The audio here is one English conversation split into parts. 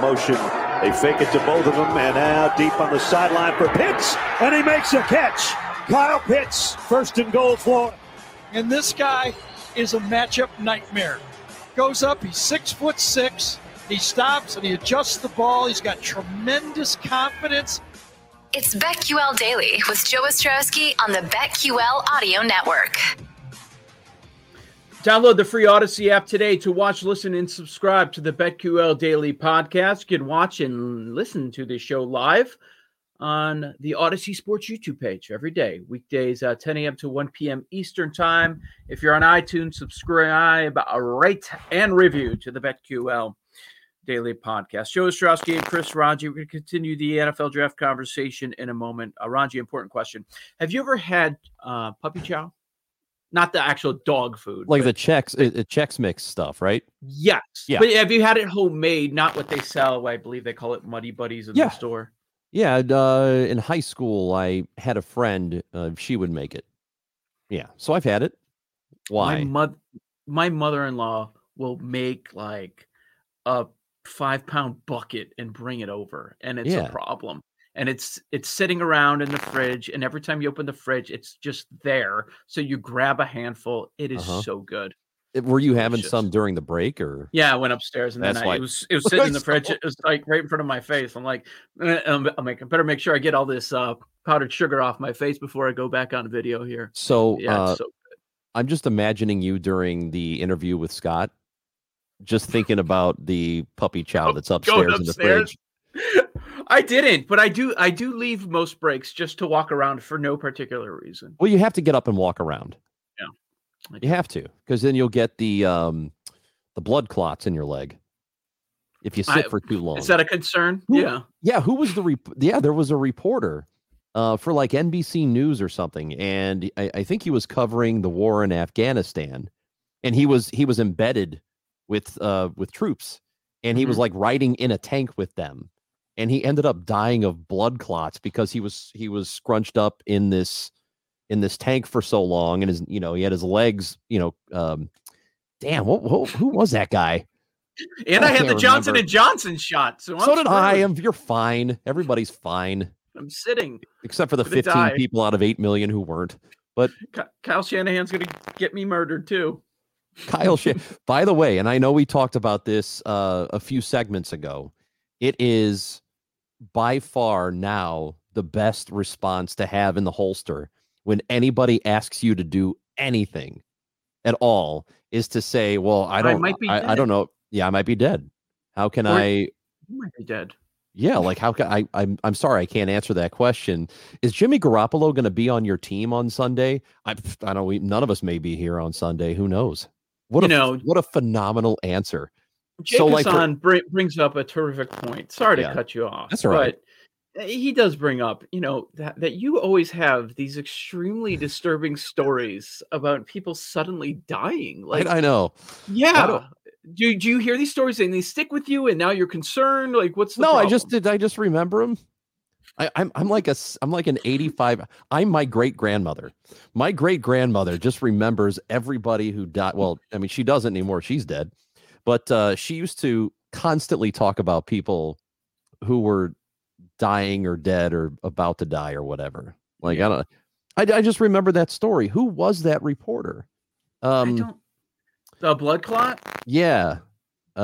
Motion. They fake it to both of them, and now deep on the sideline for Pitts, and he makes a catch. Kyle Pitts, first and goal, Florida. And this guy is a matchup nightmare. Goes up, he's 6'6". He stops and he adjusts the ball. He's got tremendous confidence. It's BetQL Daily with Joe Ostrowski on the BetQL Audio Network. Download the free Odyssey app today to watch, listen, and subscribe to the BetQL Daily podcast. You can watch and listen to this show live on the Odyssey Sports YouTube page every day, weekdays 10 a.m. to 1 p.m. Eastern time. If you're on iTunes, subscribe, rate, and review to the BetQL Daily podcast. Joe Ostrowski and Chris Ranji. We're going to continue the NFL draft conversation in a moment. Ranji, important question. Have you ever had puppy chow? Not the actual dog food. Like the Chex Mix stuff, right? Yes. Yeah. But have you had it homemade, not what they sell? I believe they call it Muddy Buddies in the store. Yeah. In high school, I had a friend. She would make it. Yeah. So I've had it. Why? My mother-in-law will make like a 5-pound bucket and bring it over. And it's a problem. And it's sitting around in the fridge, and every time you open the fridge, it's just there. So you grab a handful. It is so good. Were you having some during the break, or? Yeah, I went upstairs, and then it was sitting in the fridge. It was like right in front of my face. I'm like, I better make sure I get all this powdered sugar off my face before I go back on video here. So yeah, it's so good. I'm just imagining you during the interview with Scott, just thinking about the puppy chow that's upstairs in the fridge. I didn't, but I do leave most breaks just to walk around for no particular reason. Well, you have to get up and walk around. Yeah. You have to, because then you'll get the blood clots in your leg if you sit for too long. Is that a concern? Yeah. Who was there was a reporter for like NBC News or something, and I think he was covering the war in Afghanistan, and he was embedded with troops, and he was like riding in a tank with them. And he ended up dying of blood clots because he was scrunched up in this tank for so long, and he had his legs who was that guy? And I had the Johnson and Johnson shot. You're fine. Everybody's fine. I'm sitting, except for the 15 people out of 8 million who weren't. But Kyle Shanahan's going to get me murdered too. Kyle Shanahan. By the way, and I know we talked about this a few segments ago. It is by far now the best response to have in the holster when anybody asks you to do anything at all is to say, well, I don't know. Yeah, I might be dead. How can You might be dead. Yeah, like how can I'm sorry, I can't answer that question. Is Jimmy Garoppolo going to be on your team on Sunday? I don't know. None of us may be here on Sunday. Who knows? What a phenomenal answer. Jacobson brings up a terrific point. Sorry to cut you off. That's all right. But he does bring up, that you always have these extremely disturbing stories about people suddenly dying. Like I know. Yeah. Do you hear these stories and they stick with you, and now you're concerned? Like what's the problem? I just remember them. I'm like an 85. I'm my great grandmother. My great grandmother just remembers everybody who died. Well, I mean, she doesn't anymore. She's dead. But she used to constantly talk about people who were dying or dead or about to die or whatever. Like, I don't know. I just remember that story. Who was that reporter? The blood clot? Yeah. It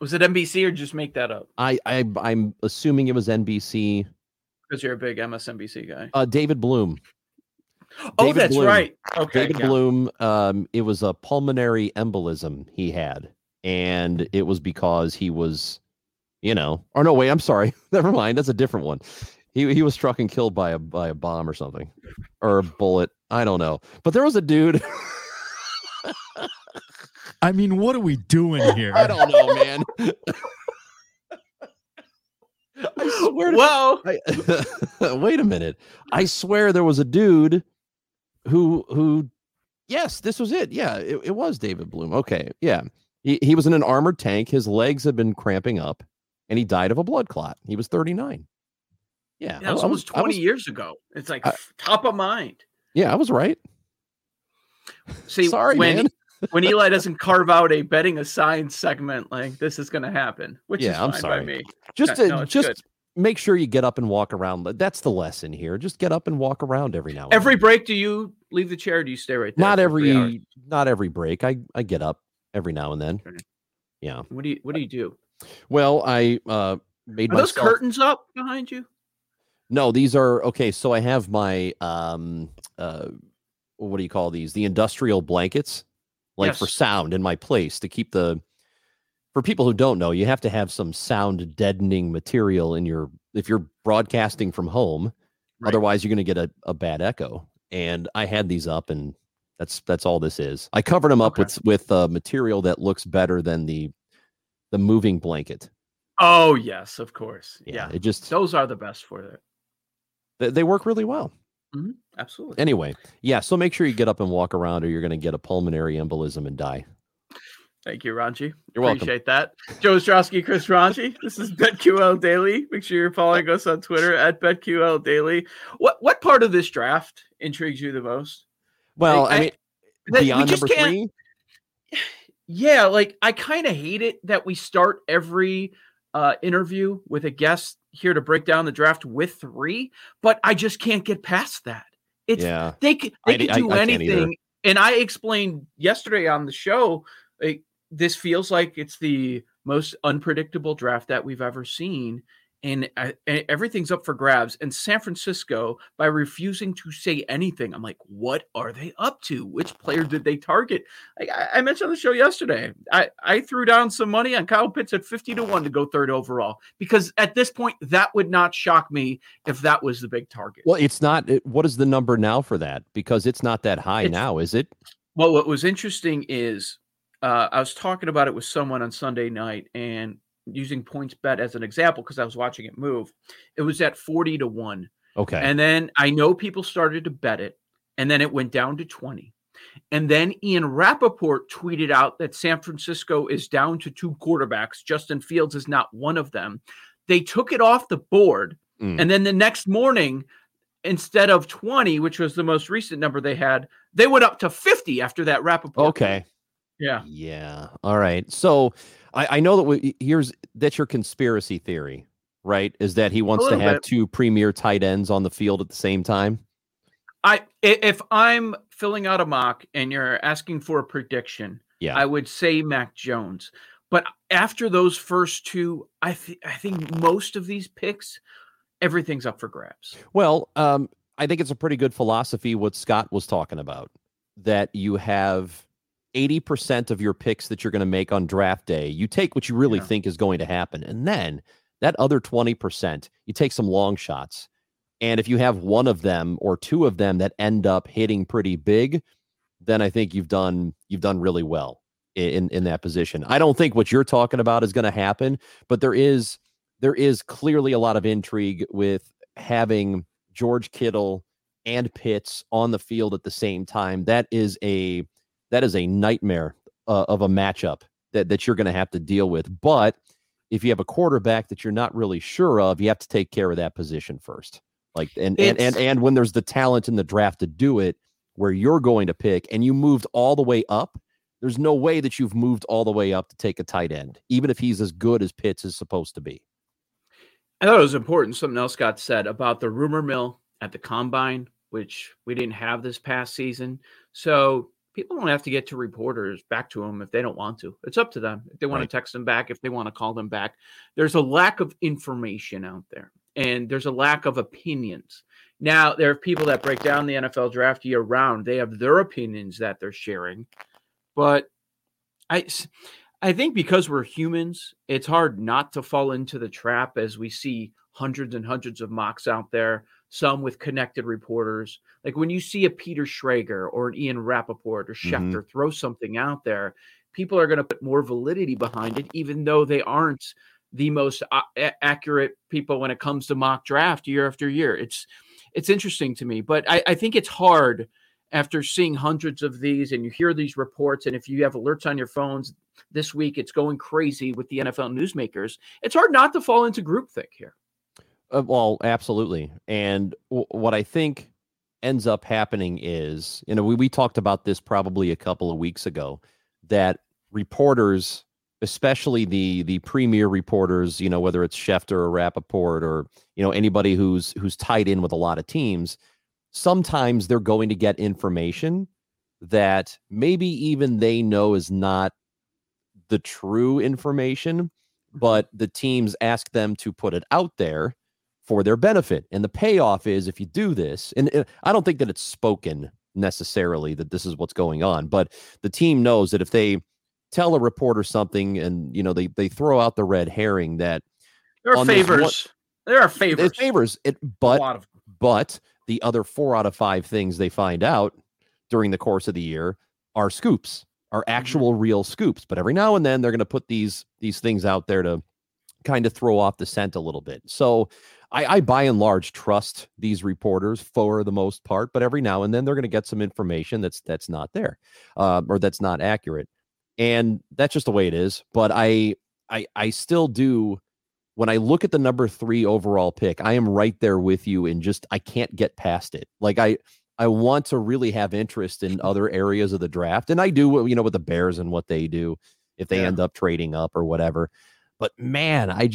was it NBC or just make that up? I'm assuming it was NBC. Because you're a big MSNBC guy. David Bloom. David that's Bloom. Right. Okay. David Bloom, it was a pulmonary embolism he had, and it was because he was, or no, wait, I'm sorry. Never mind. That's a different one. He was struck and killed by a bomb or something, or a bullet. I don't know. But there was a dude. I mean, what are we doing here? I don't know, man. I swear. Wait a minute. I swear there was a dude who yes, this was it. Yeah, it was David Bloom. Okay. Yeah. He was in an armored tank. His legs had been cramping up, and he died of a blood clot. He was 39. Yeah. That was almost 20 years ago. It's like top of mind. Yeah, I was right. See, sorry, man. when Eli doesn't carve out a betting assigned segment, like this is going to happen, which is fine by me. Just make sure you get up and walk around. That's the lesson here. Just get up and walk around every now and every break. Do you leave the chair? Or do you stay right there? Not every break. I get up every now and then. Yeah. What do you do? Well, I made myself... those curtains up behind you? No, these are okay. So I have my what do you call these? The industrial blankets, for sound in my place to keep the. For people who don't know, you have to have some sound deadening material in your if you're broadcasting from home. Right. Otherwise, you're going to get a bad echo. And I had these up, and that's all this is. I covered them up with material that looks better than the moving blanket. Oh yes, of course. Yeah, it just those are the best for it. They work really well. Mm-hmm. Absolutely. Anyway, yeah. So make sure you get up and walk around, or you're going to get a pulmonary embolism and die. Thank you, Ranji. You're welcome. Appreciate that. Joe Ostrowski, Chris Ranji. This is BetQL Daily. Make sure you're following us on Twitter @BetQL Daily. What part of this draft intrigues you the most? Well, like, I mean, beyond number 3. Yeah, like I kind of hate it that we start every interview with a guest here to break down the draft with 3, but I just can't get past that. They could do anything. And I explained yesterday on the show, like, this feels like it's the most unpredictable draft that we've ever seen. And everything's up for grabs. And San Francisco, by refusing to say anything, I'm like, what are they up to? Which player did they target? I mentioned on the show yesterday, I threw down some money on Kyle Pitts at 50-1 to go third overall, because at this point, that would not shock me if that was the big target. Well, it's not. What is the number now for that? Because it's not that high now, is it? Well, what was interesting is I was talking about it with someone on Sunday night, and using points bet as an example, because I was watching it move, it was at 40-1. Okay. And then I know people started to bet it, and then it went down to 20. And then Ian Rappaport tweeted out that San Francisco is down to 2 quarterbacks. Justin Fields is not one of them. They took it off the board. And then the next morning, instead of 20, which was the most recent number they had, they went up to 50 after that Rappaport. Okay. Yeah. Yeah. All right. So I know that that's your conspiracy theory, right? Is that he wants to have 2 premier tight ends on the field at the same time? If I'm filling out a mock and you're asking for a prediction, I would say Mac Jones. But after those first 2, I think most of these picks, everything's up for grabs. Well, I think it's a pretty good philosophy what Scott was talking about, that you have 80% of your picks that you're going to make on draft day, you take what you really think is going to happen. And then that other 20%, you take some long shots. And if you have one of them or 2 of them that end up hitting pretty big, then I think you've done really well in that position. I don't think what you're talking about is going to happen, but there is clearly a lot of intrigue with having George Kittle and Pitts on the field at the same time. That is a nightmare of a matchup that you're going to have to deal with. But if you have a quarterback that you're not really sure of, you have to take care of that position first. Like and when there's the talent in the draft to do it, where you're going to pick and you moved all the way up, there's no way that you've moved all the way up to take a tight end, even if he's as good as Pitts is supposed to be. I thought it was important, something else Scott said about the rumor mill at the combine, which we didn't have this past season. So people don't have to get to reporters back to them if they don't want to. It's up to them. If they want to text them back, if they want to call them back. There's a lack of information out there, and there's a lack of opinions. Now, there are people that break down the NFL draft year round. They have their opinions that they're sharing. But I think because we're humans, it's hard not to fall into the trap as we see hundreds and hundreds of mocks out there, some with connected reporters. Like when you see a Peter Schrager or an Ian Rappaport or Schefter throw something out there, people are going to put more validity behind it, even though they aren't the most accurate people when it comes to mock draft year after year. It's interesting to me, but I think it's hard after seeing hundreds of these and you hear these reports. And if you have alerts on your phones this week, it's going crazy with the NFL newsmakers. It's hard not to fall into groupthink here. Well, absolutely. And what I think ends up happening is, you know, we talked about this probably a couple of weeks ago, that reporters, especially the premier reporters, you know, whether it's Schefter or Rappaport or, you know, anybody who's tied in with a lot of teams, sometimes they're going to get information that maybe even they know is not the true information, but the teams ask them to put it out there for their benefit. And the payoff is, if you do this, and I don't think that it's spoken necessarily that this is what's going on, but the team knows that if they tell a reporter something and, you know, they throw out the red herring, that there are favors. But the other 4 out of 5 things they find out during the course of the year are scoops, are actual real scoops. But every now and then they're going to put these things out there to kind of throw off the scent a little bit. So I by and large trust these reporters for the most part, but every now and then they're going to get some information that's not there, or that's not accurate. And that's just the way it is. But I still do. When I look at the number 3 overall pick, I am right there with you, and just, I can't get past it. Like I want to really have interest in other areas of the draft. And I do, you know, with the Bears and what they do, if they end up trading up or whatever. But man, I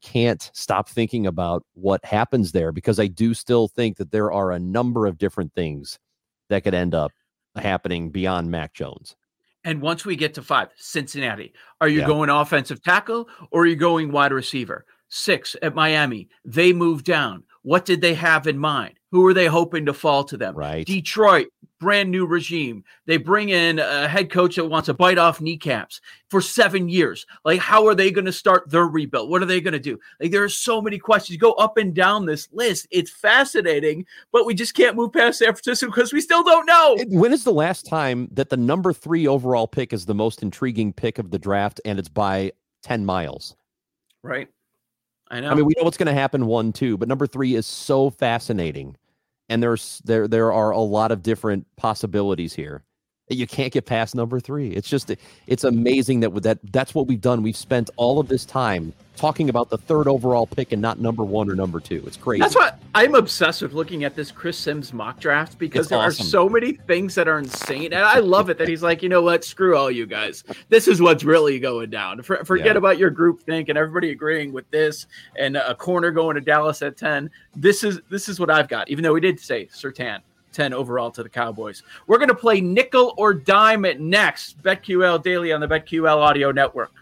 can't stop thinking about what happens there, because I do still think that there are a number of different things that could end up happening beyond Mac Jones. And once we get to 5, Cincinnati, are you going offensive tackle, or are you going wide receiver? 6 at Miami, they move down. What did they have in mind? Who are they hoping to fall to them? Right. Detroit, brand new regime. They bring in a head coach that wants to bite off kneecaps for 7 years. Like, how are they going to start their rebuild? What are they going to do? Like, there are so many questions. You go up and down this list. It's fascinating, but we just can't move past San Francisco because we still don't know. When is the last time that the number 3 overall pick is the most intriguing pick of the draft, and it's by 10 miles? Right. I know. I mean, we know what's going to happen 1, 2, but number 3 is so fascinating, and there are a lot of different possibilities here. You can't get past number 3. It's just, it's amazing that's what we've done. We've spent all of this time talking about the 3rd overall pick and not number 1 or number 2. It's crazy. That's why I'm obsessed with looking at this Chris Sims mock draft, because there are so many things that are insane. And I love it that he's like, you know what? Screw all you guys. This is what's really going down. Forget about your group think and everybody agreeing with this and a corner going to Dallas at 10. This is what I've got, even though we did say Surtain. 10 overall to the Cowboys. We're going to play Nickel or Dime next. BetQL Daily on the BetQL Audio Network.